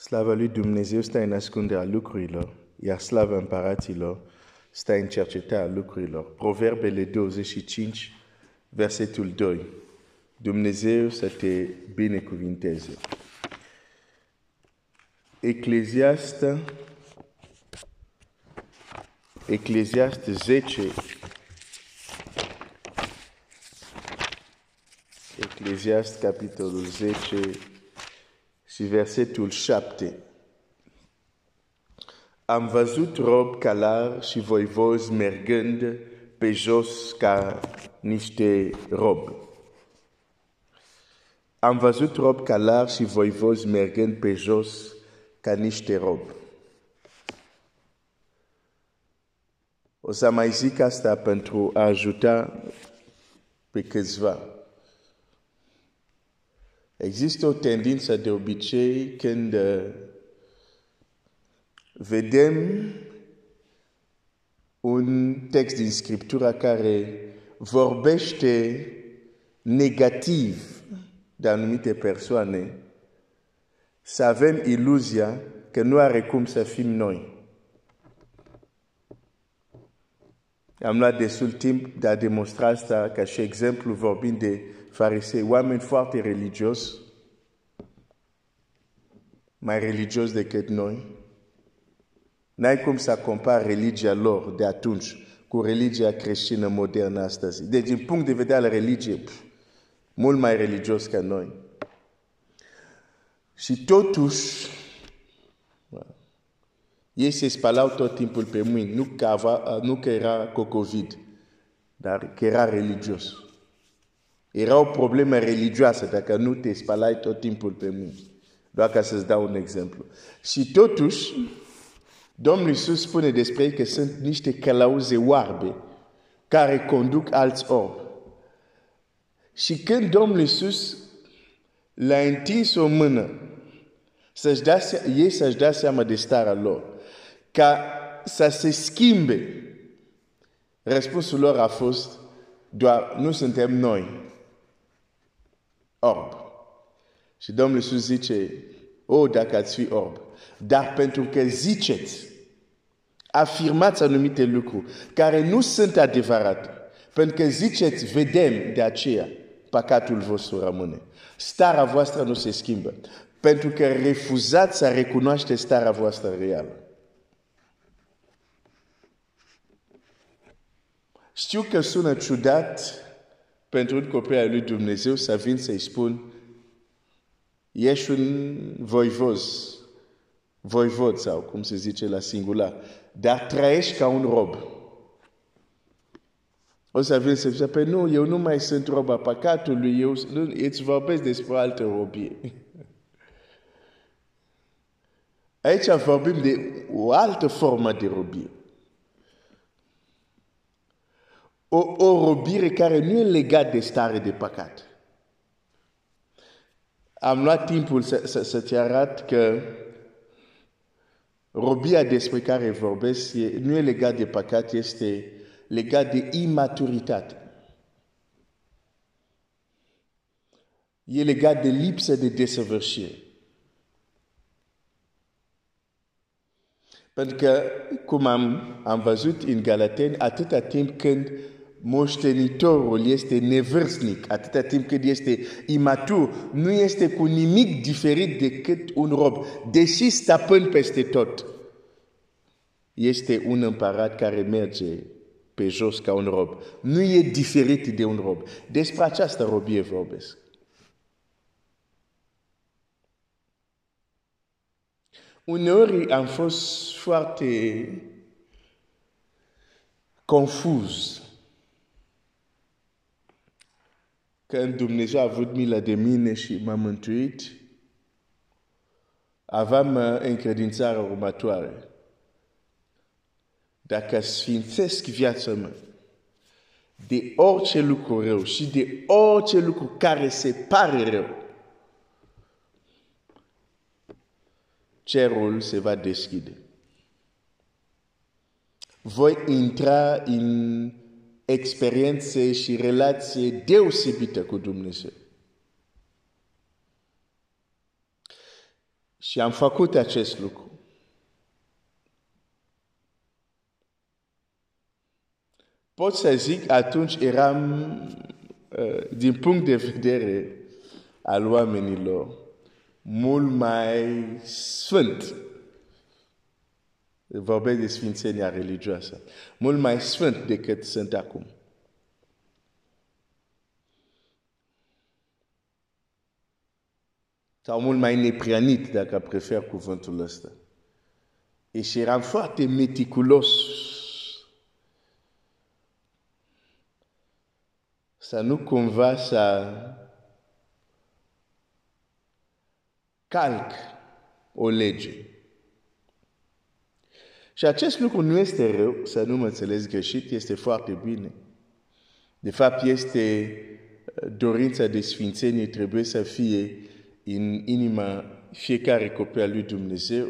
Slava lui Dumnezeu stă în ascunderea lucrurilor, iar slava împăraților stă în cercetarea lucrurilor. Proverbele 25, versetul 2. Dumnezeu să te binecuvinteze. Ecclésiaste 10. Ecclésiaste capitolul 10 și versetul 7. Am văzut rob calar și voivozi mergând pe jos ca niște robi. Am văzut rob calar și voivozi mergând pe jos ca niște robi. O să mai zic asta pentru a ajuta pe câțiva. Există o tendință de obicei când vedem un text din Scriptura care vorbește negativ de anumite persoane, să avem iluzia că nu are cum să fim noi. Am luat destul timp de a demonstra asta ca și exemplu vorbind de farisei, oameni foarte religioși, mai religioși decât noi. N-ai cum să compari religia lor de atunci cu religia creștină modernă astăzi. Deci, din punct de vedere al religiei, mult mai religios ca noi. Și totuși, ei se spalau tot timpul pe mâini, nu că era cocovid, dar că era religios. Era o problemă religioasă dacă nu te spalai tot timpul pe mâini. Doar ca să-ți dau un exemplu. Și totuși, Domnul Iisus spune despre ei că sunt niște călăuze oarbe care conduc alți ori. Și când Domnul Iisus le-a întins o mână, ei să-și dea seama de starea lor, ca să se schimbe, răspunsul lor a fost doar, nu suntem noi, orb. Și Domnul Iisus zice, dacă ați fi orb, dar pentru că ziceți, afirmați anumite lucruri care nu sunt adevărate, pentru că ziceți, vedem de aceea, păcatul vostru rămâne. Starea voastră nu se schimbă, pentru că refuzați să recunoașteți starea voastră reală. Știu că sună ciudat pentru un copil al lui Dumnezeu să vin să-i spun, ești un voivod sau cum se zice la singular, dar trăiești ca un rob. O să vin să zic, nu, eu nu mai sunt rob a păcatului, eu îți vorbesc despre alte robie. Aici vorbim de o altă formă de robie. O robire care nu e legată de stare de păcat. Am luat timpul să-ți arăt că robia despre care vorbesc nu e legată de păcat, este legată de imaturitate. E legată de lipsă de desăvârșire. Pentru că, cum am văzut în Galateni, atâta timp când moștenitorul este nevârstnic, atâta timp când este imatur, nu este cu nimic diferit decât un rob, deși stăpân peste tot. Este un împărat care merge pe jos ca un rob. Nu e diferit de un rob. Despre această robie vorbesc. Uneori am fost foarte confuz când Dumnezeu a avut milă de mine și m-a mântuit, aveam încredințarea următoare. Dacă sfințesc viața mea de orice lucru rău și de orice lucru care se pare rău, cerul se va deschide. Voi intra în experiențe și relații deosebite cu Dumnezeu. Și am făcut acest lucru. Pot să zic, atunci eram, din punct de vedere al oamenilor, mult mai sfânt. Vorbesc de sfințenia religioasă. Mult mai sfânt decât sunt acum. Sau mult mai neprianit, dacă prefer cuvântul ăsta. E și eram foarte meticulos. Să nu cumva să calc o lege. Și acest lucru nu este rău, să nu mă înțelegi greșit, este foarte bine. De fapt, este dorința de sfințenie, trebuie să fie în inima fiecare copil al lui Dumnezeu,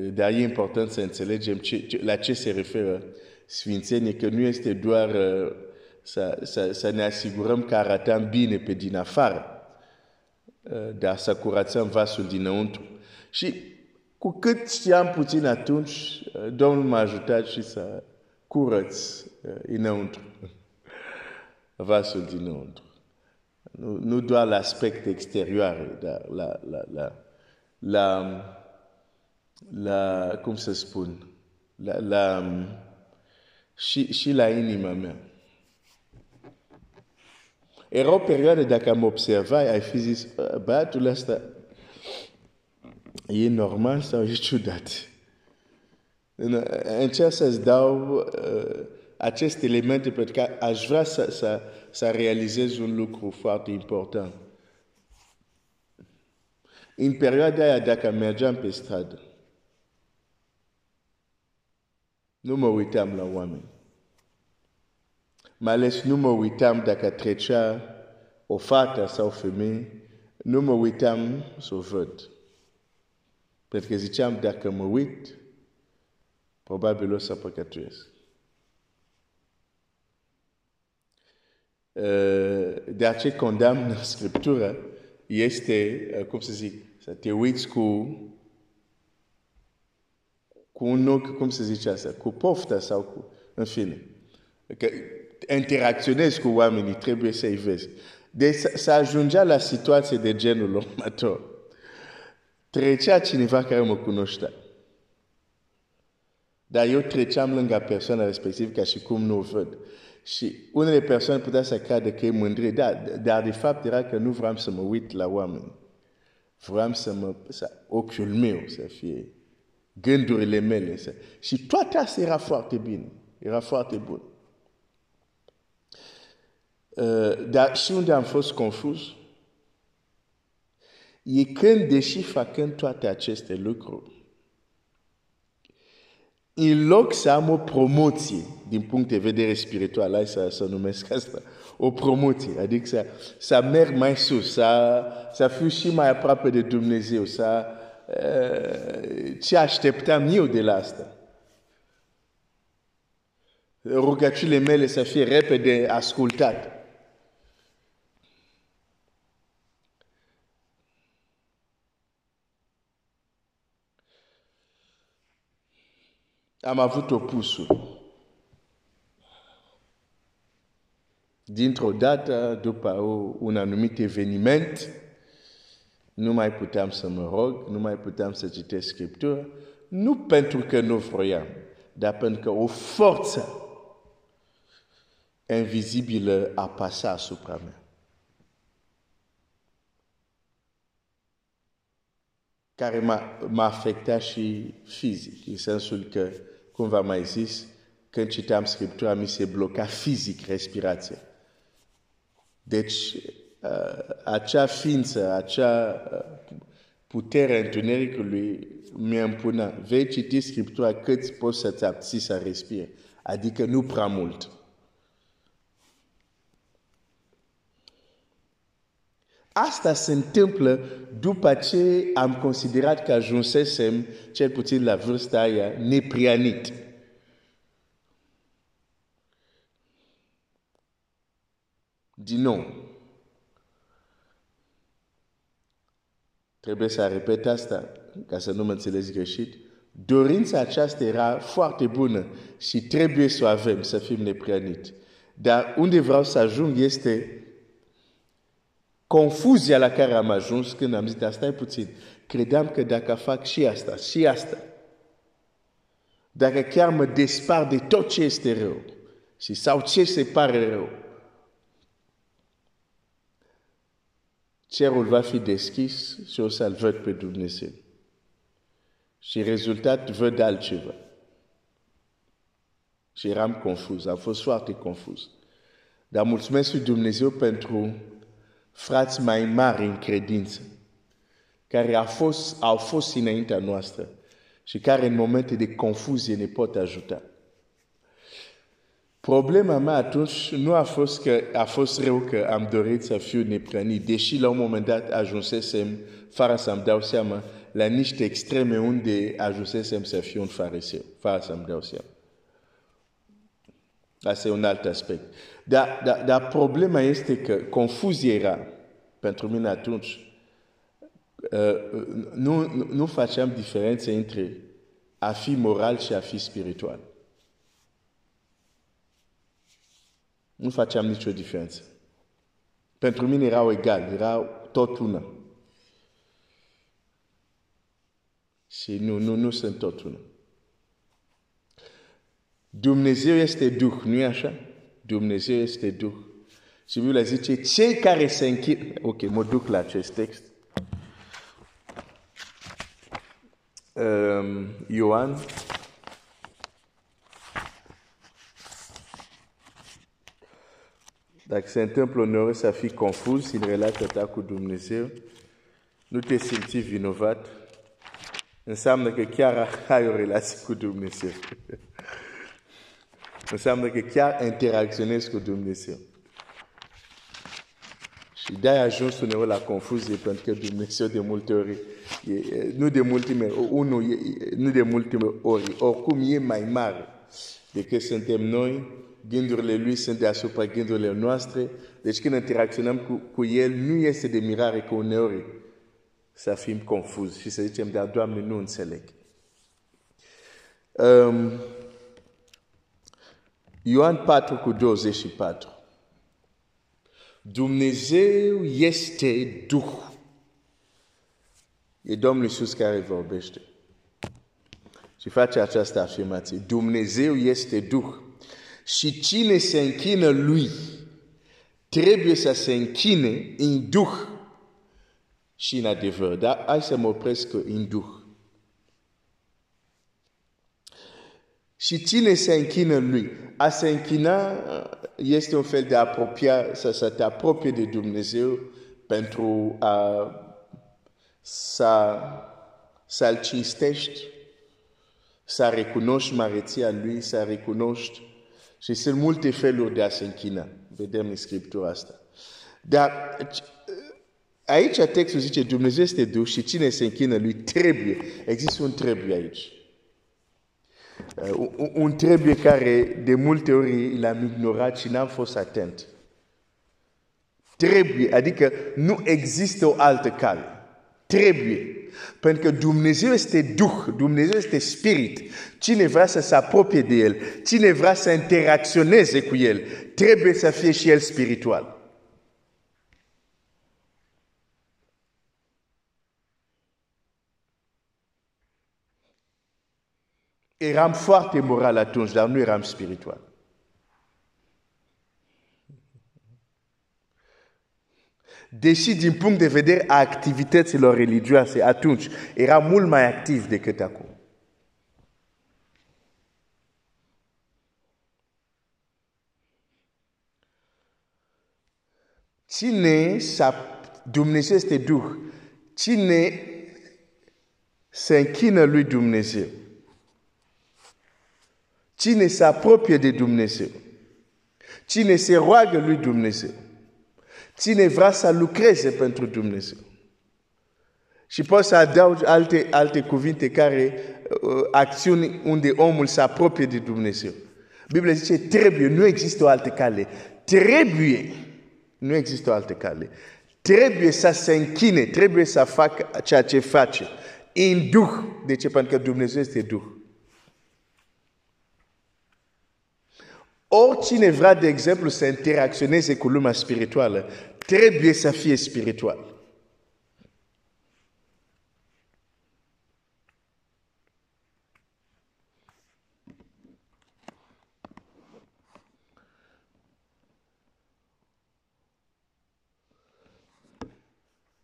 dar e important să înțelegem la ce se referă sfințenie, că nu este doar să ne asigurăm că arătăm bine pe din afară, dar să curățăm vasul dinăuntru. Și cu cât știam puțin atunci, Domnul m-a ajutat și să curăț înăuntru, vasul dinăuntru. Nu doar l'aspect exterior, dar la cum se spune, și la inima mea. Era o perioadă, dacă mă observai, ai fi zis, băiatul ăsta e normal sau e ciudat? Încerc să-ți dau aceste elemente pentru că aș vrea să realizez un lucru foarte important. În perioada aia, dacă mergeam pe stradă, nu mă uitam la oameni. Mai ales nu mă uitam dacă trecea o fată sau o femeie, nu mă uitam să o văd. Pentru că ziceam, dacă mă uit, probabil o să păcătuiesc. De aceea condamnă Scriptura este, cum să zic, să te uiți cu un ochi, cum se zice asta, cu pofta sau cu, în fine. Că interacționezi cu oamenii, trebuie să-i vezi. Deci să ajungea la situație de genul următor. Trecea cineva care mă cunoștea. Dar eu treceam lângă persoana respectivă ca și cum nu o văd. Și unele persoane puteau să creadă că e mândrie, dar de fapt era că nu vreau să mă uit la oameni. Vreau să ochiul meu să fie, gândurile mele. Și toate astea era foarte bine, era foarte bun. Dar și unde am fost confuz, e când, deși facând toate aceste lucruri, în loc să am o promoție, din punct de vedere spiritual, hai să numesc asta, o promoție, adică să merg mai sus, să fiu și mai aproape de Dumnezeu, ce așteptam eu de la asta. Rugăciunile mele să fie repede ascultate. Am avut opusul. Dintr-o dată, după un anumit eveniment, nu mai puteam să mă rog, nu mai puteam să citesc Scriptura, nu pentru că nu vroiam, dar pentru că o forță invizibilă apasă asupra mea. Care m-a afectat și fizic, în sensul că, cum v-am mai zis, când citeam Scriptura, mi se bloca fizic respirația. Deci, acea ființă, acea putere întunericului mi-a împunat. Vei citi Scriptura cât poți să te abții să respiri. Adică nu prea mult. Asta se întâmplă după ce am considerat că ajunsesem, cel puțin la vârsta aia, neprianit. Din nou. Trebuie să repet asta, ca să nu mă înțelegi greșit. Dorința aceasta era foarte bună și trebuie să o avem, să fim neprihăniți. Dar unde vreau să ajung este confuzia la care am ajuns când am zis, asta e puțin. Credeam că dacă fac și asta, și asta, dacă chiar mă despar de tot ce este rău și sau ce se pare rău, cerul va fi deschis și o să-L văd pe Dumnezeu. Și rezultat văd altceva. Și eram confuz, am fost foarte confuz. Dar mulțumesc lui Dumnezeu pentru frați mai mari în credință, care au fost înaintea noastră și care în momente de confuzie ne pot ajuta. Problema mea atunci nu a fost că a fost rău că am dorit să fiu neprihănit, deși la un moment dat ajunsesem, fără să-mi dau seama, la niște extreme unde ajunsesem să fiu un fariseu, fără să-mi dau seama. Asta e un alt aspect. Dar problema este că confuzia era, pentru mine atunci, nu facem diferență între a fi moral și a fi spiritual. Nu facem nicio diferență. Pentru mine erau egal, erau tot una. Și nu sunt tot una. Dumnezeu este Duh, nu-i așa? Dumnezeu este Duh. Și Biblia zice, cei care se închină... Ok, mă duc la acest text. Ioan... Dacă se întâmplă uneori să fii confuz în relația ta cu Dumnezeu, nu te simți vinovat, înseamnă că chiar ai o relație cu Dumnezeu. Înseamnă că chiar interacționezi cu Dumnezeu. Și de-aia ai ajuns uneori la confuzie, pentru că Dumnezeu de multe ori, nu de multe ori, oricum e mai mare decât suntem noi. Gândurile lui sunt deasupra gândurile noastre. Deci când interacționăm cu el, nu este de mirare că uneori să fim confuzi și să zicem, dar Doamne, nu înțeleg. Ioan 4:24. Dumnezeu este Duh. E Domnul Iisus care vorbește. Și face această afirmație. Dumnezeu este Duh. Și cine se închină lui, trebuie să se închine în Duh și în adevăr. Dar hai să mă opresc în Duh. Și cine se închină lui? A se închina este un fel de apropia, să te apropie de Dumnezeu pentru a să-l cinstești, să recunoști măreția lui, să recunoști. Și sunt multe feluri de a se închina. Vedem în Scriptura asta. Dar aici textul zice, Dumnezeu este Duh și cine se închină lui trebuie. Există un trebuie aici. Un trebuie care de multe ori l-am ignorat și n-am fost atent. Trebuie, adică nu există o altă cale. Trebuie. Pentru că Dumnezeu este Duh, Dumnezeu este Spirit. Cine vrea să se apropie de El, cine vrea să interacționeze cu El, trebuie să fie și El spiritual. Eram foarte moral atunci, dar nu eram spiritual. Deși din punct de vedere a activităților religioase, atunci era mult mai activ decât acum. Cine Dumnezeu este Duh, cine se închină lui Dumnezeu, cine se apropie de Dumnezeu, cine se roagă lui Dumnezeu, cine vrea să lucreze pentru Dumnezeu. Și pot să adaug alte cuvinte care acțiuni unde omul se apropie de Dumnezeu. Biblia zice, trebuie, nu există o altă cale. Trebuie, nu există o altă cale. trebuie să se închine, trebuie să facă ceea ce face. În Duh. De ce? Pentru că Dumnezeu este Duh. Oricine vrea, de exemplu, să interacționeze cu lumea spirituală, trebuie să fie spiritual.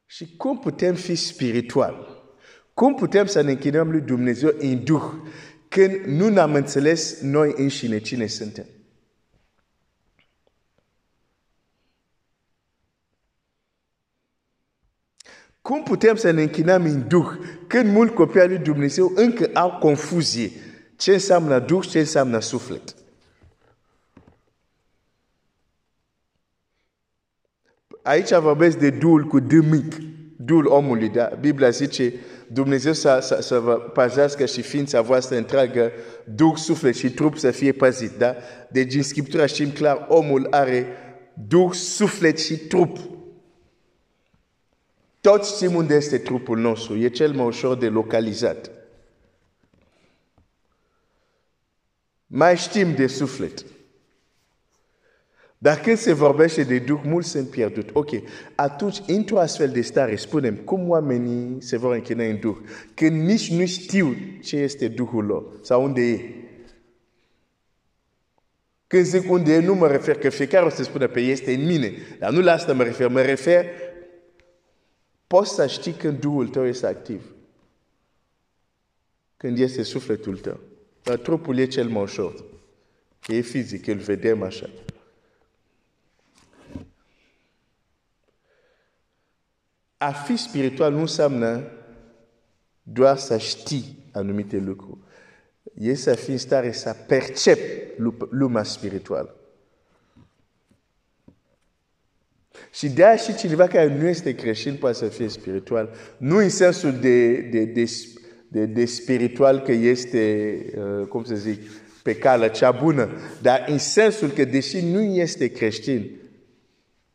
Și cum putem fi spiritual? Cum putem să ne închinăm lui Dumnezeu în Duh când nu ne-am înțeles noi înșine cine suntem? Cum putem să ne închinăm în Duh când mulți copii al lui Dumnezeu încă au confuzie ce înseamnă Duh, ce înseamnă suflet? Aici vorbesc de Duhul cu D mic, Duhul omului, da? Biblia zice, Dumnezeu să vă păzească și ființa voastră întreagă, Duh, suflet și trup să fie păzit, da? Deci în Scriptura știm clar, omul are Duh, suflet și trup. Toți știm unde este trupul nostru, e cel mai ușor de localizat. Mai știm de suflet. Dar când se vorbește de Duh, mulți sunt pierduți. Ok, atunci, într-o astfel de stare, spunem cum oamenii se vor închina în Duh, când nici nu știu ce este Duhul lor sau unde e. Când zic unde e, nu mă refer că fiecare o să spună pe este în mine, dar nu la asta mă refer. Mă refer, poți să știi când Duhul tău este activ, când este sufletul tău. Dar trupul e cel mai ușor, e fizic, îl vedem așa. A fi spiritual nu înseamnă doar să știi anumite lucruri. E să fii în stare să percepi lumea spirituală. Și de-aia și cineva care nu este creștin poate să fie spiritual. Nu în sensul de spiritual că este, cum să zic, pe calea cea bună, dar în sensul că deși nu este creștin,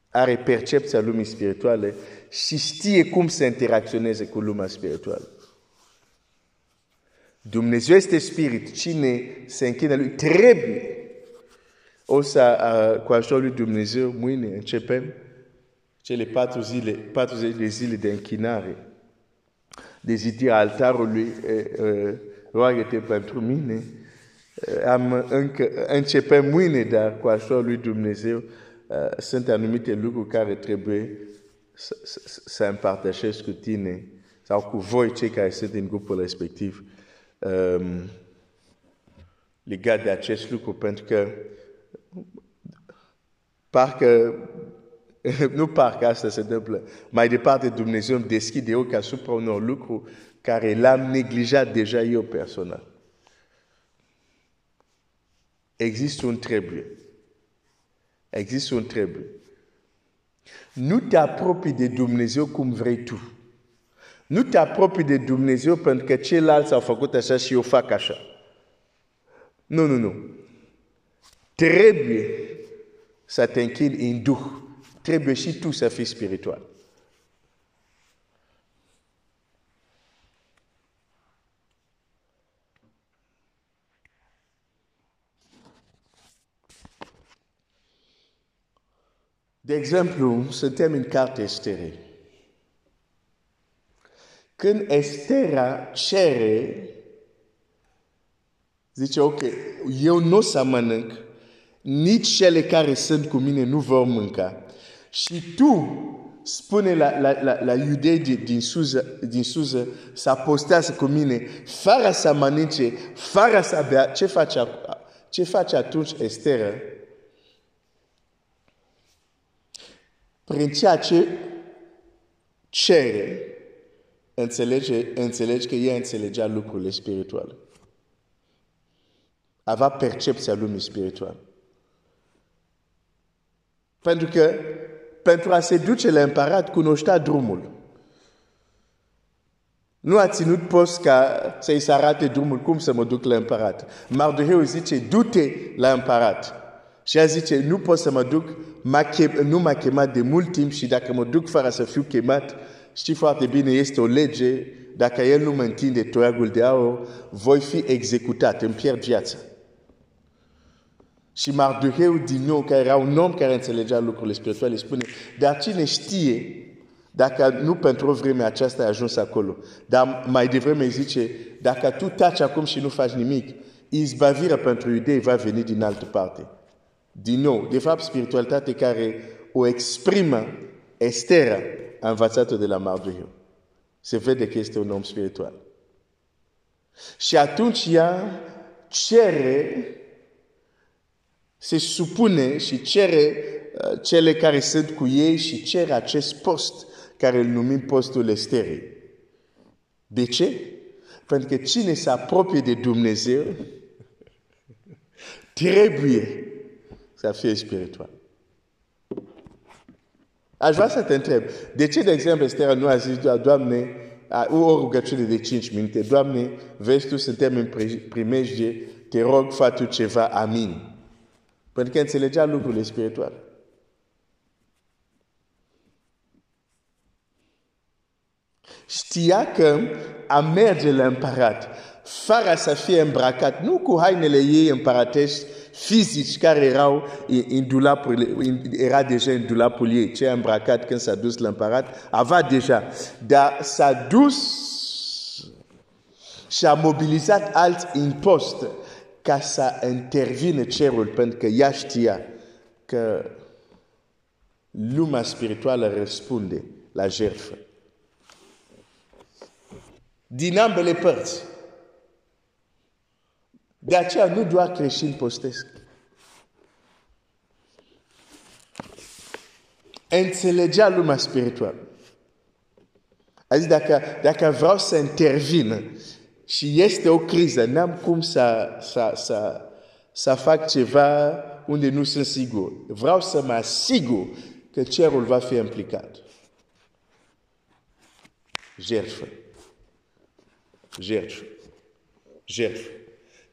are percepția lumii spirituale și știe cum să interacționeze cu lumea spirituală. Dumnezeu este spirit. Cine se închină lui trebuie. O să, cu ajutorul lui Dumnezeu, mâine începem cele 40 de zile de închinare. De zidire a altarului, roagă-te pentru mine. Începem mâine, dar cu ajutorul lui Dumnezeu, sunt anumite lucruri care trebuie să împărtășesc cu tine sau cu voi cei care sunt în grupul respectiv legat de acest lucru, pentru că parcă asta se întâmplă. Mai departe Dumnezeu îmi deschide ochii asupra unor lucruri care l-am neglijat deja eu personal. Există un trebuie. Nu te apropii de Dumnezeu cum vrei tu. Nu te apropii de Dumnezeu pentru că ceilalți au făcut așa și eu fac așa. Nu. Trebuie să te închini în Duh. Trebuie și tu să fii spiritual. De exemplu, suntem în cartea Estera. Când Estera cere, zice, ok, eu nu o să mănânc, nici cele care sunt cu mine nu vor mânca. Și tu spune la iudei din Suză să apostează cu mine, fără să mănânce, fără să bea. Ce face atunci Estera? Prin ceea ce cere, înțelege că ea înțelegea lucrurile spirituale. Avea percepția lumii spirituale. Pentru că, pentru a se duce la împărat, cunoștea drumul. Nu a ținut post ca să-i se arate drumul, cum să mă duc la împărat. Mardoheu zice, du-te la împărat. Și ea zice, nu pot să mă duc, nu m-a chemat de mult timp și dacă mă duc fără să fiu chemat, știi foarte bine, este o lege, dacă el nu mă întinde toiagul de aur, voi fi executat, îmi pierd viața. Și Mardoheu din nou, care era un om care înțelegea lucrurile spirituale, spune, dar cine știe dacă nu pentru o vreme aceasta ai ajuns acolo. Dar mai devreme zice, dacă tu taci acum și nu faci nimic, izbavirea pentru iudei va veni din altă parte. Din nou, de fapt, spiritualitate care o exprimă Estera, învățată de la Mardoheu. Se vede că este un om spiritual. Și atunci ea cere, se supune și cere cele care sunt cu ei și cere acest post care îl numim postul Esterei. De ce? Pentru că cine se apropie de Dumnezeu trebuie să fie spiritual. Aș vrea să te întreb, de ce, de exemplu, Estera nu a zis, Doamne, o rugăciune de 5 minute, Doamne, vezi tu, suntem în primejdie, te rog, fă tu ceva, amin. Pentru că înțelegea lucrurile spirituale. Știa că a merge la împărat, fără să fie îmbrăcat, nu cu hainele ei împăratești fizici care erau era deja în dulapul ei. Ce a îmbrăcat când s-a dus la împărat, avea deja. Dar s-a dus și a mobilizat alți imposte ca să intervine cerul, pentru că ea știa că lumea spirituală răspunde la jertfă. Din ambele părți. De aceea nu doar creștini postesc. Înțelegea lumea spirituală. Adică dacă vreau să intervină, și este o criză, n-am cum să fac ceva unde nu sunt sigur. Vreau să mă asigur că cerul va fi implicat. Jertfă.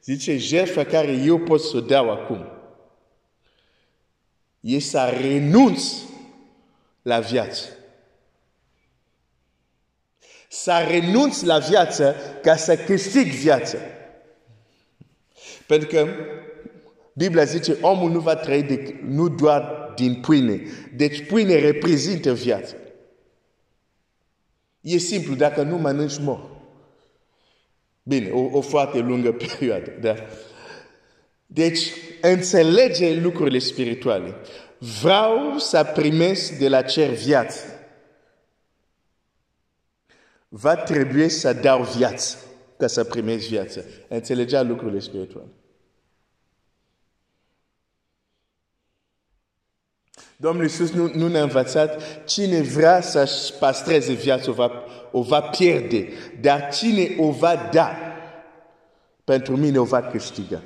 Zice, jertfă care eu pot să dau acum. E să renunț la viață. Să renunți la viață ca să câștigi viața. Pentru că Biblia zice, omul nu va trăi nu doar din pâine. Deci pâine reprezintă viața. E simplu, dacă nu mănânci, mor. Bine, o foarte lungă perioadă. Dar... Deci, înțelege lucrurile spirituale. Vreau să primesc de la cer viață. Va trebui să dau viață ca să primești viață. Înțelegea lucrurile spirituale. Domnul Iisus nu ne-a învățat, cine vrea să-și păstreze viața o va pierde, dar cine o va da, pentru mine o va câștiga.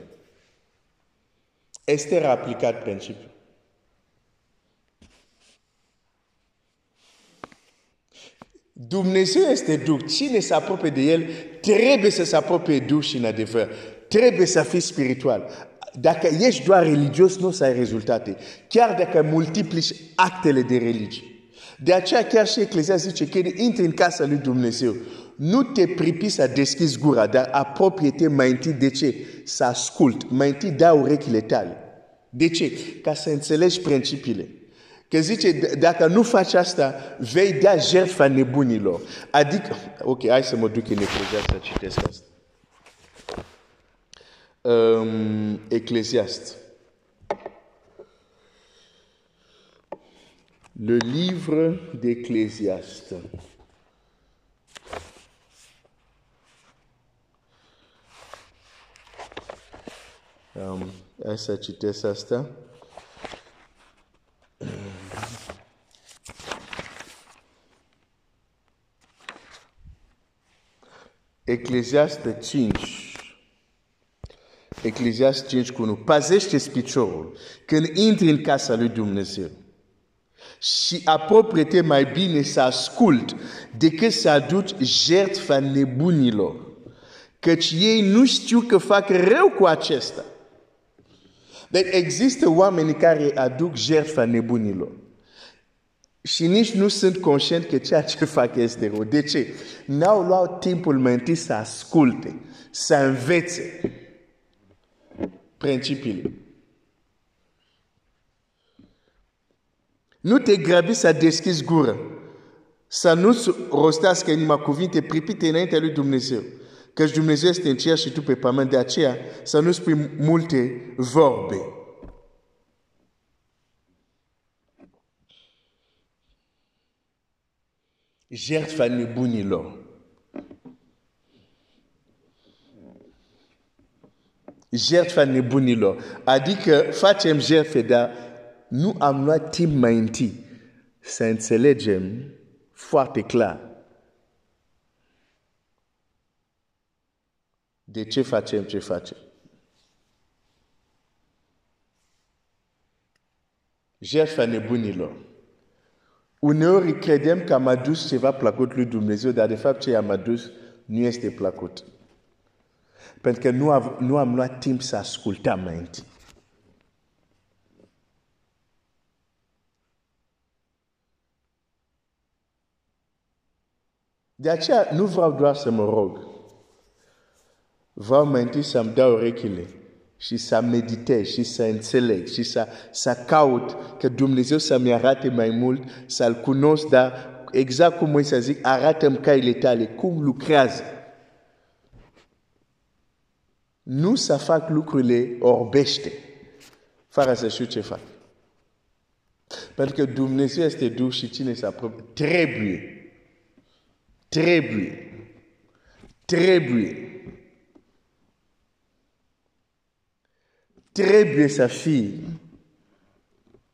Estera a aplicat principiul. Dumnezeu este Duh. Cine se apropie de El trebuie să se apropie Duh și în adevăr. Trebuie să fii spiritual. Dacă ești doar religios, nu o să ai rezultate. Chiar dacă multiplici actele de religie. De aceea chiar și Ecclésiaste zice, când intri în casa lui Dumnezeu, nu te pripi să deschizi gura, dar apropie-te mai întâi de ce? Să ascult. Mai întâi dai urechile tale. De ce? Ca să înțelegi principiile. Că zice, dacă nu faci asta, vei da jertfa nebunilor. Adică, ok, hai să mă duc în Ecclésiaste să citesc asta. Ecclésiaste. Le livre d'Ecclésiaste. Hai să citesc asta. Ecclésiaste 5. Ecclésiaste 5 cu 1. Păzește-ți piciorul când intri în casa lui Dumnezeu și apropie-te mai bine să ascult decât să aduci jertfa nebunilor, căci ei nu știu că fac rău cu acesta. Deci există oameni care aduc jertfa nebunilor. Și nici nu sunt conștient că ceea ce fac este rău. De ce? N-au luat timpul mai întâi să asculte, să învețe principiile. Nu te grăbi să deschizi gură, să nu-ți rostească inima cuvinte pripite înaintea lui Dumnezeu. Căci Dumnezeu este în cer și tu pe pământ, de aceea să nu spui multe vorbe. Jertfa nebunilor. Jertfa nebunilor. Adică facem jertfe, dar nu am luat timp mai întâi să înțelegem foarte clar de ce facem ce facem. Jertfa nebunilor. Uneori credem că am adus ceva plăcut lui Dumnezeu, dar de fapt ce am adus nu este plăcut. Pentru că nu am luat timp să ascultăm mai întâi. De aceea nu vreau doar să mă rog. Vreau mai întâi să-mi dau urechile și să meditez și să înțeleg și să caut că Dumnezeu să-mi arate mai mult, să-L cunosc, dar exact cum voi să zic, arată-mi caile tale, cum lucrează. Nu să fac lucrurile orbește, fără să știu ce fac. Pentru că Dumnezeu este Duh și cine se apropie. Trebuie să fii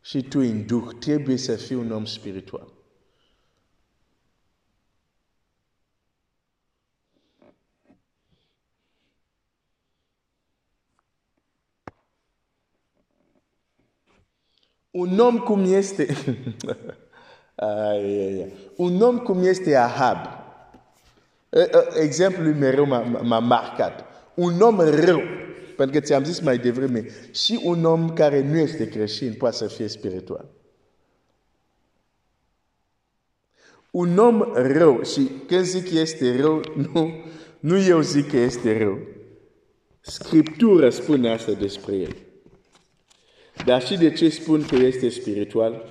și tu în Duh, trebuie să fii un om spiritual. Un om cum este un om cum este Ahab, exemplul mereu m-a marcat. Un om rău. Pentru că ți-am zis mai devreme, și un om care nu este creștin poate să fie spiritual. Un om rău, și când zic este rău, nu eu zic că este rău. Scriptura spune asta despre el. Dar și de ce spun că este spiritual?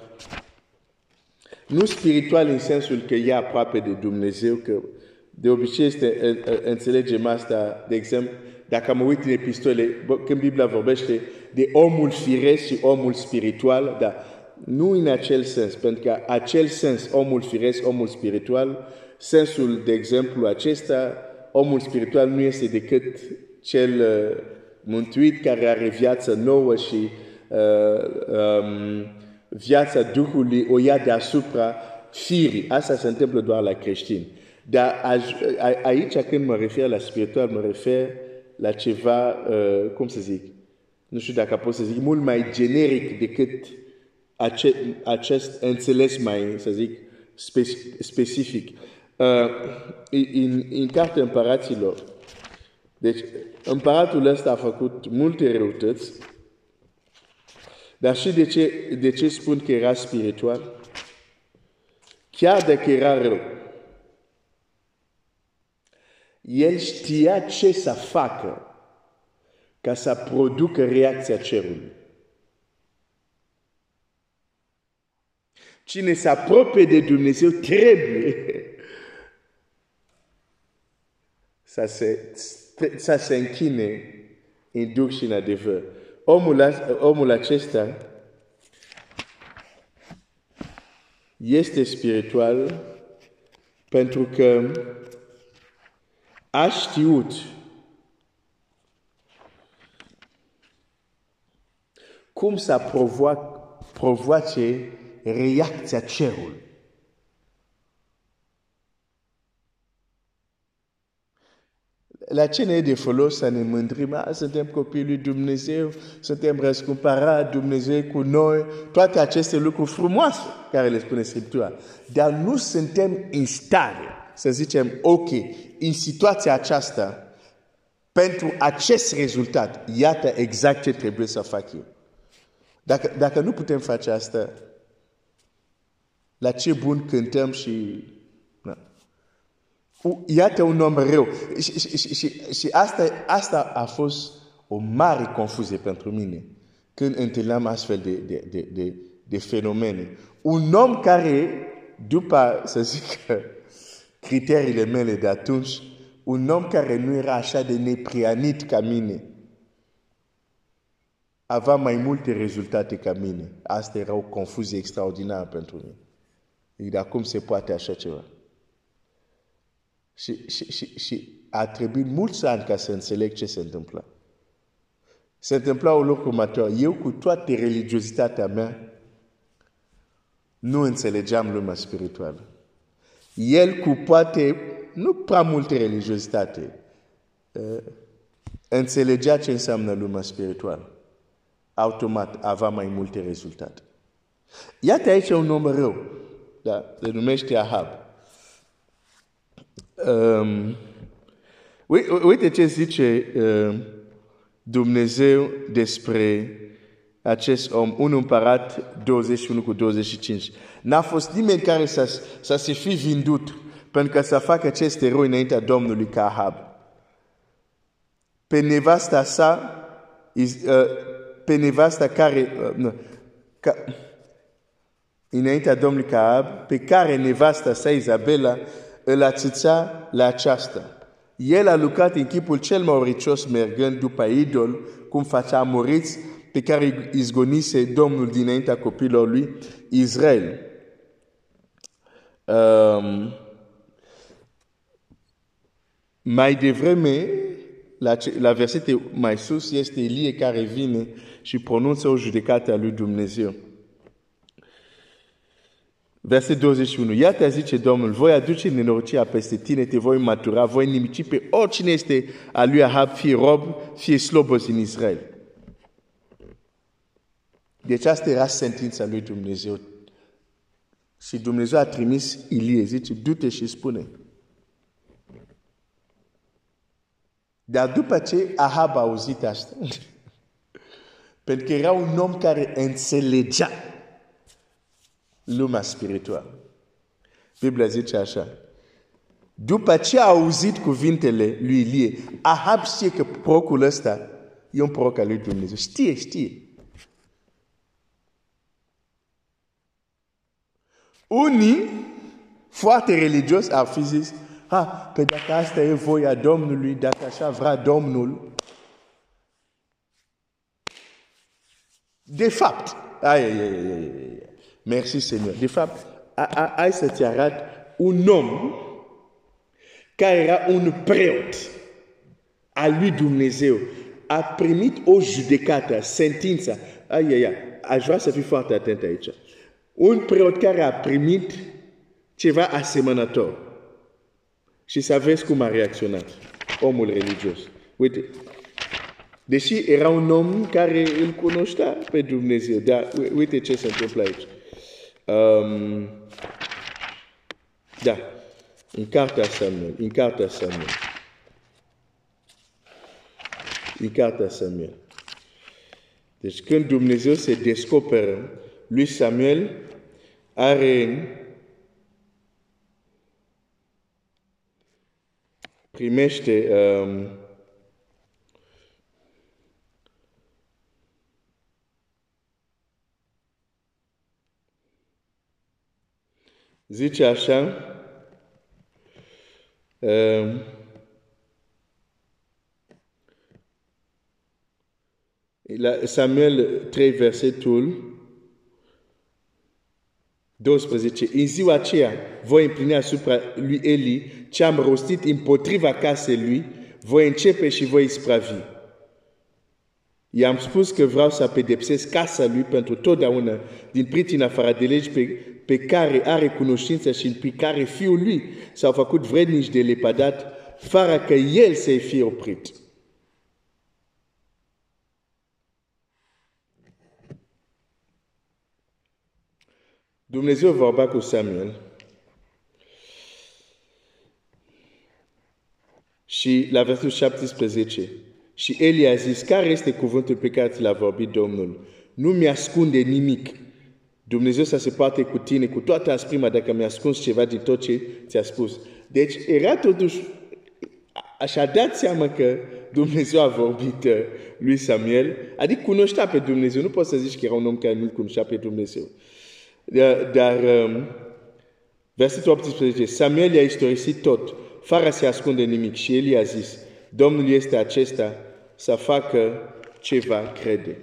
Nu spiritual în sensul că e aproape de Dumnezeu, că de obicei este, înțelegem asta, de exemplu, dacă mă uit în epistole, când Biblia vorbește de omul firesc și omul spiritual, dar nu în acel sens, pentru că acel sens, omul firesc, omul spiritual, sensul, de exemplu, acesta, omul spiritual nu este decât cel mântuit care are viața nouă și viața Duhului o ia deasupra firii. Asta se întâmplă doar la creștini. Dar aici, când mă refer la spiritual, mă refer la ceva, cum să zic, nu știu dacă pot să zic, mult mai generic decât acest înțeles mai, să zic, specific. În cartea împăraților, deci împăratul ăsta a făcut multe răutăți, dar și de ce spun că era spiritual? Chiar dacă era rău, el știa ce să facă ca să producă reacția cerului. Cine se apropie de Dumnezeu trebuie să se închine în Duh și în adevăr. Omul acesta este spiritual pentru că a știut cum să provoace reacția cerului. La ce ne e de folos să ne mândrim? Suntem copiii lui Dumnezeu, suntem răscumpărați, Dumnezeu cu noi, toate aceste lucruri frumoase care le spune Scriptura. Dar nu suntem în stare să zicem, ok, în situația aceasta, pentru acest rezultat, iată exact ce trebuie să fac eu. Dacă nu putem face asta, la ce bun cântăm și... Iată un om rău. Și asta a fost o mare confuzie pentru mine când întâlneam astfel de fenomene. Un om care, după, să zic, criteriile mele de atunci, un om care nu era așa de neprianit ca mine, avea mai multe rezultate ca mine. Asta era o confuzie extraordinară pentru mine. Dar cum se poate așa ceva? Și a trebuit mulți ani ca să înțeleg ce se întâmplă. Se întâmpla un lucru următor. Eu, cu toată religiozitatea mea, nu înțelegeam lumea spirituală. El, cu poate, nu prea multă religiozitate, înțelegea ce înseamnă lumea spirituală. Automat avea mai multe rezultate. Iată aici un om rău, da? Se numește Ahab. Uite ce zice Dumnezeu despre acest om. 1 Împărat 21 cu 25. N-a fost nimeni care să se fi vândut pentru că să facă acest erou înaintea Domnului ca Ahab. Pe nevasta sa, pe nevasta care... înaintea Domnului ca Ahab, pe care nevasta sa, Izabela, îl atâța la aceasta. El a lucrat în chipul cel mauricios mergând după idol, cum facea amoriți, pe care izgonise Domnul dinaintea copilor lui Israel. Mai devreme, la versete mai sus, este Elie care vine și pronunță o judecată a lui Dumnezeu. Verset 21. Iată zice Domnul, voi aduce nenorocirea peste tine, te voi matura, voi nimici pe oricine este a lui Ahab, fie rob, fie slobos în Israel. Deci asta era sentința lui Dumnezeu. Și Dumnezeu a trimis Ilie, zice, du-te și spune. Dar după ce Ahab a auzit asta, pentru că era un om care înțelegea lumea spirituală. Biblia zice așa. După ce a auzit cuvintele lui Ilie, Ahab știe că procul ăsta e un proc al lui Dumnezeu. Știe. Unii foarte religios ar fi zis, pe dacă asta e voia Domnului, dacă așa vrea Domnul. De fapt, merci Seigneur. De fapt, hai să-ți arăt un om care era un preot al lui Dumnezeu. A primit o judecată, sentința. Aș vrea să fii foarte atent aici. Un preot care a primit ceva asemănător. Și să vezi cum a reacționat omul religios. Uite. Deși era un om care îl cunoștea pe Dumnezeu. Dar uite ce se întâmplă aici. Da, în cartea Samuel. Deci când Dumnezeu se descoperă, lui Samuel primește zice așa, Samuel 3, versetul 12. În ziua aceea voi împlini asupra lui Eli ce am rostit împotriva casei lui, voi începe și voi ispravi. I-am spus că vreau să pedepsesc casa lui pentru totdeauna din pritina faradelegi pe care are cunoștință și pe care fiul lui s-au făcut vrednici de lepădat, fără că el să-i fie oprit. Dumnezeu vorba cu Samuel Și la versetul 17. Și Eli a zis, care este cuvântul pe care ți l-a vorbit Domnul? Nu mi-ascunde nimic. Dumnezeu să se poarte cu tine, cu toată asprima, dacă mi-ascunzi ceva din tot ce ți-a spus. Deci era totuși, așa dat seama că Dumnezeu a vorbit lui Samuel, adică cunoștea pe Dumnezeu. Nu poți să zici că era un om care nu cunoștea pe Dumnezeu. Dar versetul 18, Samuel i-a istorisit tot, fără să ascunde nimic. Și Eli a zis, Domnul este acesta, să facă ce va crede.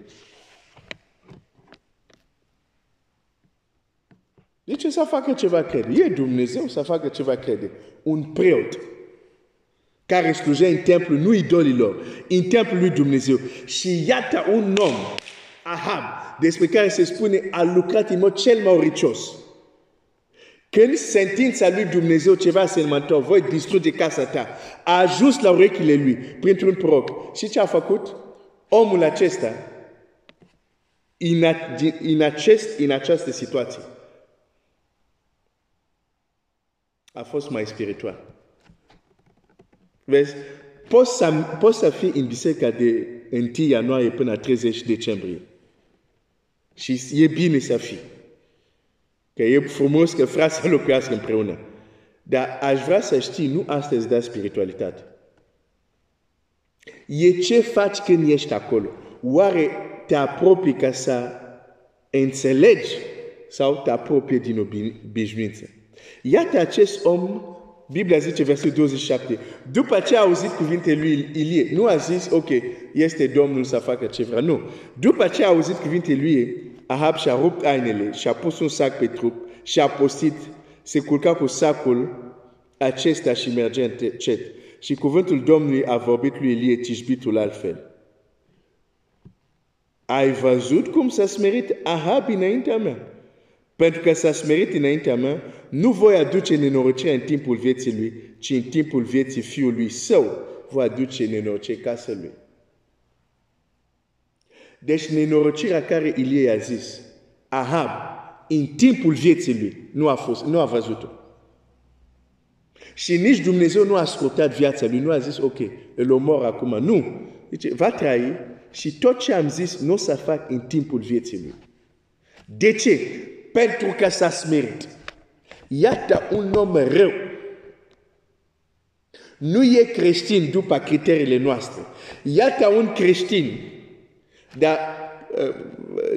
De ce să facă ce va crede? E Dumnezeu să facă ce va crede. Un preot care slujea în templul, nu idolilor, în templul lui Dumnezeu. Și iată un om, Ahab, despre care se spune a lucrat în mod cel mauricios. Când sentința lui Dumnezeu ceva se înmântă, voi distruge casa ta, a ajuns la urechile lui printr-un proroc. Și ce a făcut? Omul acesta, în această situație, a fost mai spiritual. Vezi, poți să fii în biserica de 1 ianuarie până la 30 decembrie. Și e bine să fii. Că e frumos că frații să locuiască împreună. Dar aș vrea să știi, nu asta îți dă spiritualitate. E ce faci când ești acolo. Oare te apropii ca să înțelegi sau te apropii din obișnuință? Iată acest om, Biblia zice, versetul 27, după ce a auzit cuvintele lui Elie, nu a zis, ok, este Domnul să facă ce vrea. Nu. După ce a auzit cuvintele lui, Ahab și-a rupt hainele și-a pus un sac pe trup și-a postit, se culca cu sacul acesta și mergea încet. Și cuvântul Domnului a vorbit lui Elie, tishbitul altfel. Ai văzut cum s-a smerit Ahab înaintea mea? Pentru că s-a smerit înaintea mea, nu voi aduce nenorocire în timpul vieții lui, ci în timpul vieții fiului său voi aduce nenorocire casă lui. Deci nenorocirea care Elie i-a zis, Ahab, în timpul vieții lui, nu a văzut-o. Și nici Dumnezeu nu a ascultat viața lui, nu a zis, ok, îl omor acum. Nu, zice, va trăi și tot ce am zis nu o să fac în timpul vieții lui. De ce? Pentru că s-a smerit. Iată un om rău. Nu e creștin după criteriile noastre. Iată un creștin. Dar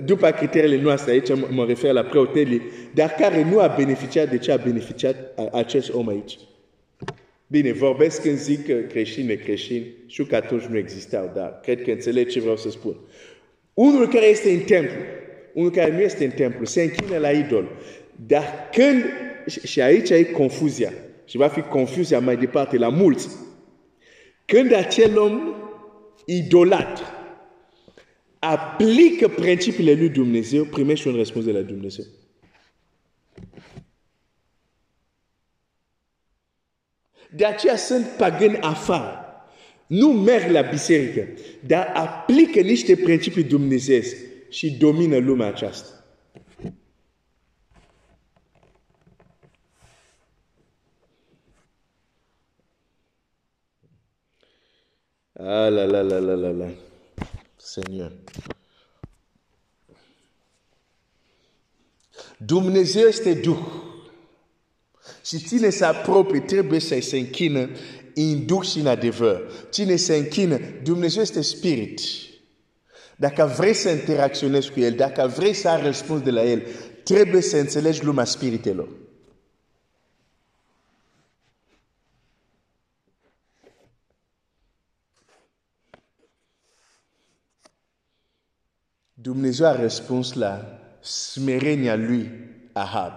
după criteriile noastre, aici mă refer la preotelii, dar care nu a beneficiat de ce a beneficiat acest om aici. Bine, vorbesc când zic creștin e creștin, știu că atunci nu existau, dar cred că înțeleg ce vreau să spun. Unul care este în templu, unul care nu este în templu, se închină la idol. Dar când, și aici e confuzia, și va fi confuzia mai departe la mulți, când acel om idolat aplică principiile lui Dumnezeu, primește un răspuns de la Dumnezeu. De aceea sunt pagâni afară. Nu merg la biserică, dar aplică niște principii dumnezeiesc și domină lumea aceasta. Ah, la. Seigneur. Dumnezeu este Duh. Și cine se apropie trebuie să se închină în Duh și în adevăr. Cine se închină, Dumnezeu este Spirit. Dacă vrei să interacționezi cu El, dacă vrei să ai răspuns de la El, trebuie să înțelegi lumea spiritelor. Dumnezeu a răspuns la smerenia lui Ahab.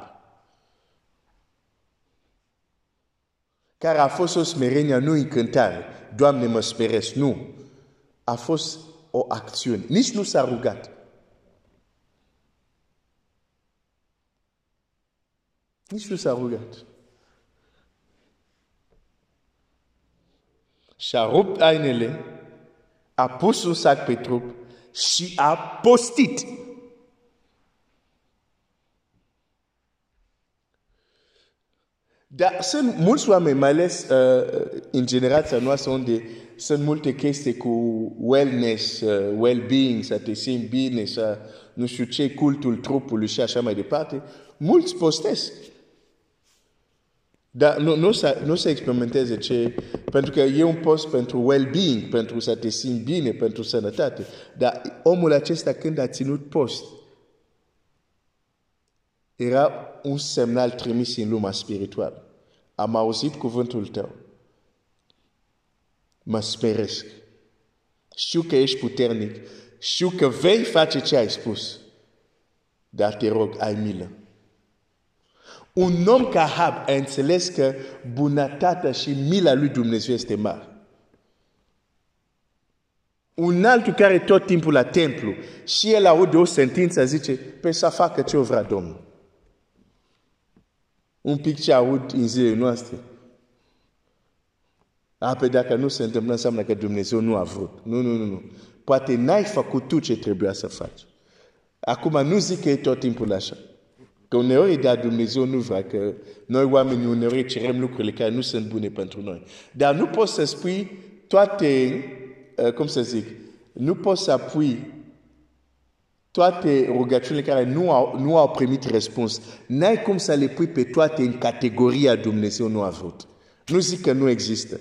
Care a fost o smerenie, nu în cântare. Doamne, mă smeresc. Nu. A fost o acțiune. Nici nu s-a rugat. Nici nu s-a rugat. Și-a rupt hainele, a pus un sac pe trup, și a postit. Dar sunt mulți oameni, mai ales în generația noastră, unde sunt multe chestii cu wellness, well-being, să te simți bine, să nu știu ce, cultul trupului și așa mai departe. Mulți postesc. Dar nu să experimenteze ce... Pentru că e un post pentru well-being, pentru să te simți bine, pentru sănătate. Dar omul acesta, când a ținut post, era un semnal trimis în lumea spirituală. Am auzit cuvântul tău. Mă speresc. Știu că ești puternic. Știu că vei face ce ai spus. Dar te rog, ai milă. Un om ca Ahab a înțeles că bunătatea și mila lui Dumnezeu este mare. Un altul care tot timpul la templu și el aude o sentință, zice, păi să facă ce o vrea Domnul. Un pic ce aud în zilele noastre. A, pe dacă nu se întâmplă, înseamnă că Dumnezeu nu a vrut. Nu. Poate n-ai făcut tu ce trebuia să faci. Acum nu zic că e tot timpul așa. Că uneori, dar Dumnezeu nu vrea, că noi oamenii uneori cerem lucrurile care nu sunt bune pentru noi. Dar nu poți să spui toate, cum să zic, nu poți să apui toate rugăciunile care nu au primit răspuns. N-ai cum să le pui pe toate în categoria Dumnezeu nu a vrut. Nu zic că nu există.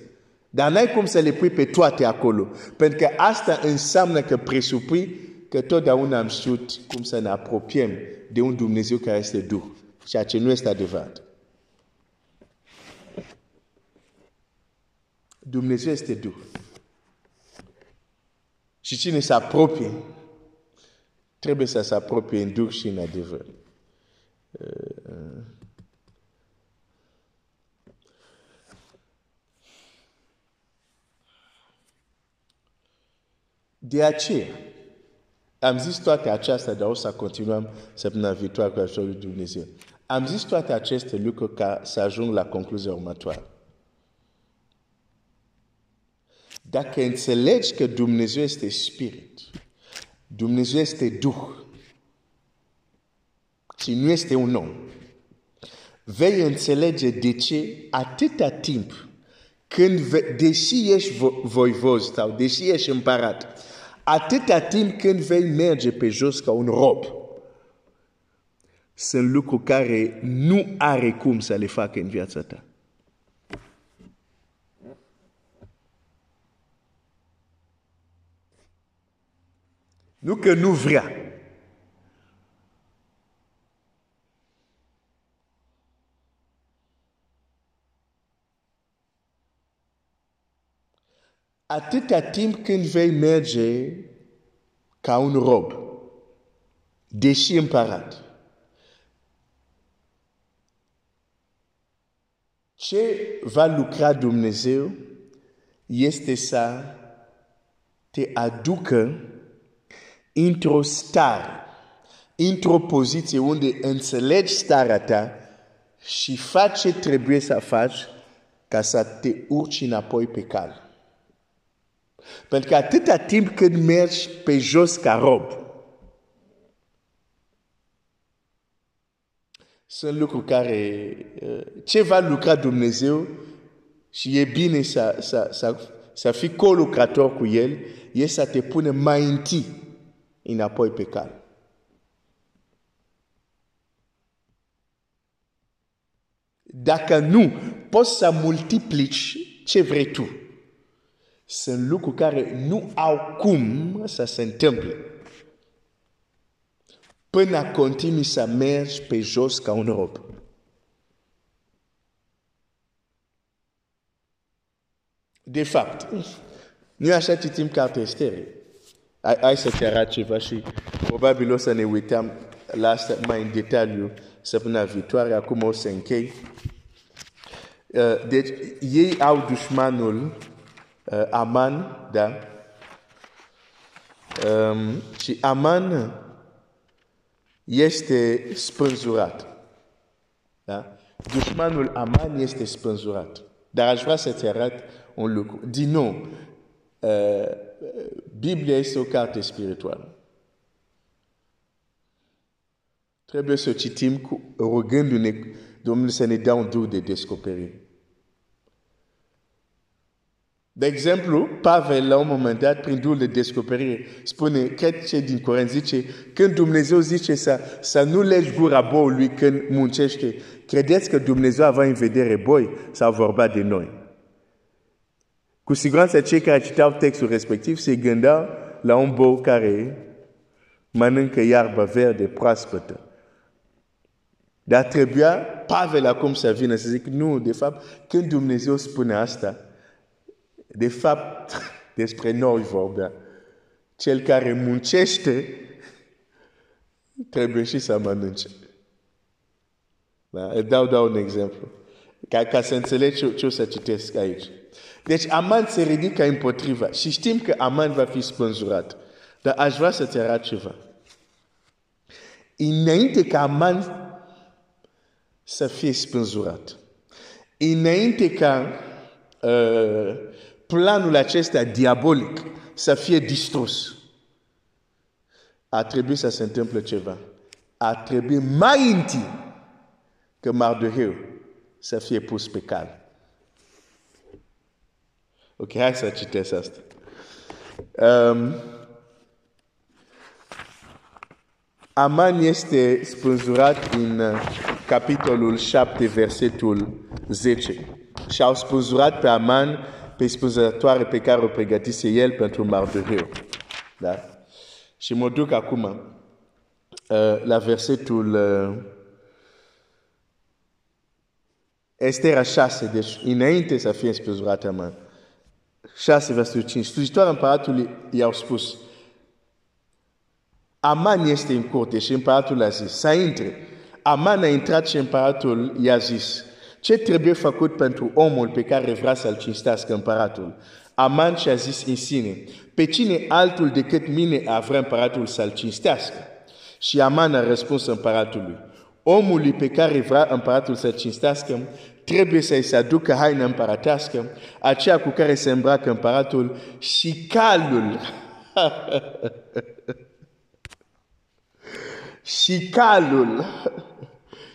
Dar n-ai cum să le pui pe toate acolo. Pentru că asta înseamnă că presupui că totdeauna am știut cum să ne apropiem de un Dumnezeu care este Duh. Ceea ce nu este adevărat. Dumnezeu este Duh. Și cine se apropie, trebuie să se apropie în Duh și în adevăr. De aceea, am zis toate acestea, dar o să continuăm săptămâna viitoare cu ajutorul lui Dumnezeu. Am zis toate aceste lucruri ca să ajung la concluzia următoare. Dacă înțelegi că Dumnezeu este Spirit, Dumnezeu este Duh și nu este un om, vei înțelege de ce atâta timp când, deși ești voivoz sau deși ești împărat, atâta timp când vei merge pe jos ca un rob, sunt lucruri care nu are cum să le facă în viața ta. Nu că nu vrea. Atâta timp când vei merge ca un rob, deși împărat, ce va lucra Dumnezeu este să te aducă într-o stare, într-o poziție unde înțelegi starea ta și faci ce trebuie să faci ca să te urci înapoi pe cale. Pentru că atâta timp când mergi pe jos ca rob, sunt lucruri care... Ce va lucra Dumnezeu și e bine să fii colucrator cu El, e să te pune mai întâi înapoi pe cale. Dacă nu, poți să multiplici ce vrei tu. Sunt lucruri care nu au cum să se întâmple până continui să mergi pe jos ca un rob. De fapt, noi așa citim cartea Estera. Hai să te arăt ceva și probabil o să ne uităm la asta mai în detaliu săptămâna viitoare. Acum o să închei. Deci, ei au dușmanul Aman, da? Și Aman este spânzurat. Da? Dușmanul Aman este spânzurat. Dar aș vrea să te arăt un lucru. Din nou, Biblia este o carte spirituală. Trebuie să o citim rugându-ne Domnul să ne dea un duh de descoperire. De exemplu, Pavel, la un moment dat, prin duhul de descoperire, spune, cred ce din Corint zice, când Dumnezeu zice să nu legi gura boului când muncește, credeți că Dumnezeu avea în vedere boi sau vorba de noi? Cu siguranță cei care citau textul respectiv se gândeau la un bou care mănâncă iarbă verde proaspătă. Dar trebuia Pavel acum să vină să zic, nu, de fapt, când Dumnezeu spune asta, de fapt, despre noi vorbea. Cel care muncește trebuie și să mănânce. Da? Dau un exemplu. Ca să înțelegi ce o să citesc aici. Deci Aman se ridică împotriva. Și știm că Aman va fi spânzurat. Dar aș vrea să-ți arăt ceva. Înainte ca Aman să fie spânzurat, înainte ca planul acesta diabolic să fie distrus, a trebuit să se întâmple ceva. A trebuit mai întâi că Mardoheu să fie pus pe cal. Ok, hai să citesc asta. Aman este spânzurat în capitolul 7, versetul 10. Și au spânzurat pe Aman, pe spânzurătoare pe care o pregătise el pentru Mardoheu. Da? Și mă duc acum la versetul Estera 6, deci înainte să fie spânzurat Aman. 6, versetul 5. Slujitoare împăratului i-au spus, Aman este în curte și împăratul a zis, să intre. Aman a intrat și împăratul i-a zis, ce trebuie făcut pentru omul pe care vrea să-l cinstească împăratul? Aman și-a zis în sine, pe cine altul decât mine a vrea împăratul să-l cinstească? Și Aman a răspuns împăratului, omului pe care vrea împăratul să-l cinstească, trebuie să-i se aducă haina împăratească, aceea cu care se îmbracă împăratul și calul. Și calul.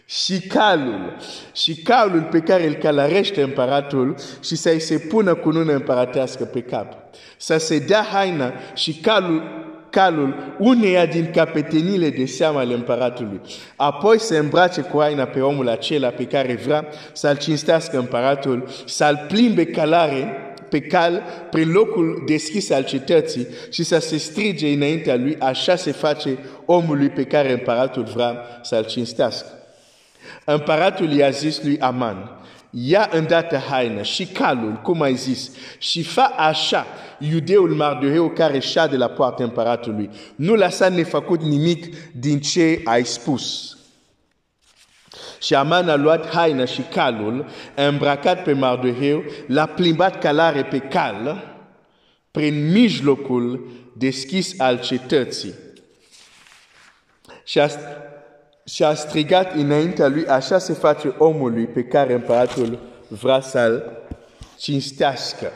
Și calul, și calul pe care îl călărește împăratul și să-i se pună cunună împăratească pe cap. Să se dea haina și calul uneia din capetenile de seamă ale împăratului. Apoi se îmbrace cu haina pe omul acela pe care vrea să-l cinstească împăratul, să-l plimbe călare pe cal prin locul deschis al cetății și să se strige înaintea lui, așa se face omului pe care împăratul vrea să-l cinstească. Împăratul i-a zis lui Aman, ia îndată haină și calul, cum ai zis, și fa așa iudeul Mardoheu care șade la poarta împăratului. Nu lăsa nefăcut nimic din ce ai spus. Și Aman a luat haina și calul, a îmbrăcat pe Mardoheu, l-a plimbat călare pe cal prin mijlocul deschis al cetății. Și a strigat înaintea lui, așa se face omului pe care împăratul vrea să-l cinstească.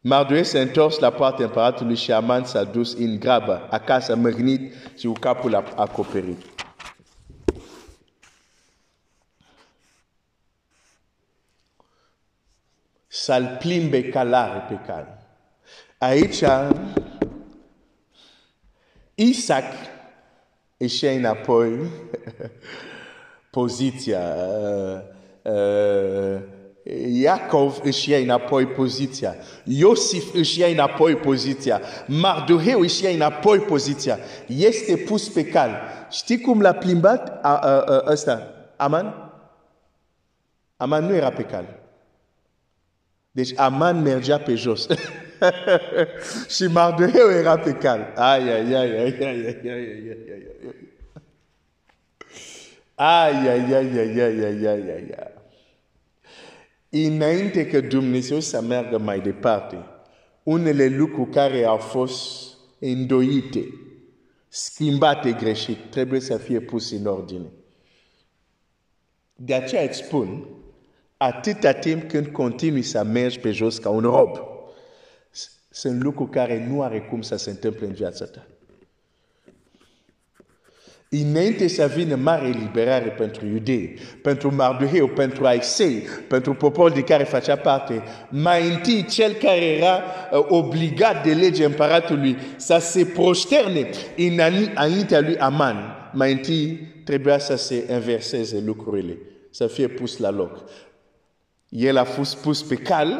Mardoheu s-a întors la poarta împăratului și Aman s-a dus în grabă, acasă mârnit și cu capul acoperit. Să-l plimbe calare pe cal. Aici, Isaac își ia înapoi poziția. Iacov își ia înapoi poziția. Iosif își ia înapoi poziția. Mardoheu își ia înapoi poziția. Este pus pe cal. Știi cum l-a plimbat ăsta? Aman? Aman nu era pe cal. Deci Aman mergea pe jos. Și Mardoheu era pe cal. Ai, ai, ai, ai, ai, ai, ai, ai, ai, ai, ai, ai, ai, ai, ai, ai. Înainte că Dumnezeu să meargă mai departe, unele lucruri care au fost îndoite, schimbate greșit, trebuie să fie puse în ordine. De aceea îți spun, atâta timp când continui să mergi pe jos ca un rob, sunt lucruri care nu are cum să se întâmple în viața ta. Înainte să vină mare eliberare pentru iudei, pentru Mardoheu, pentru Aisei, pentru poporul de care facea parte, mai întâi cel care era obligat de legea împăratului să se prosterne înaintea lui Aman, mai întâi trebuia să se inverseze lucrurile, să fie pus la loc. El a fost pus pe cal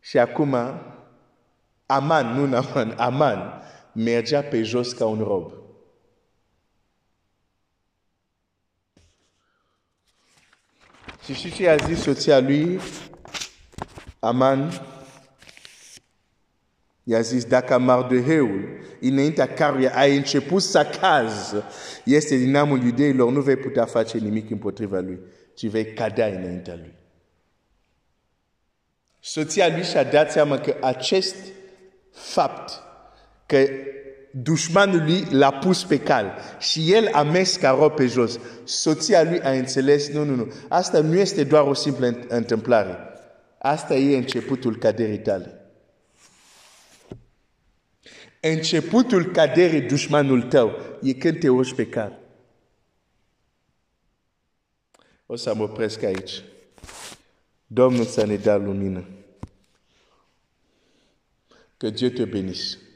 și acum Aman mergea pe jos ca un rob. Și știi ce a zis soția lui, Aman? I-a zis, dacă Mardoheul, înaintea căruia a început să cazi, este din amul iudeilor, nu vei putea face nimic împotriva lui, ci vei cadea înaintea lui. Soția lui și-a dat seama că acest fapt, că dușmanul lui l-a pus pe cal și el a mers ca rob pe jos. Soția lui a înțeles, nu, asta nu este doar o simplă întâmplare. Asta e începutul caderii tale. Începutul caderii dușmanul tău e când te urci pe cal. O să mă opresc aici. Domnul să ne dea lumină. Que Dieu te bénisse.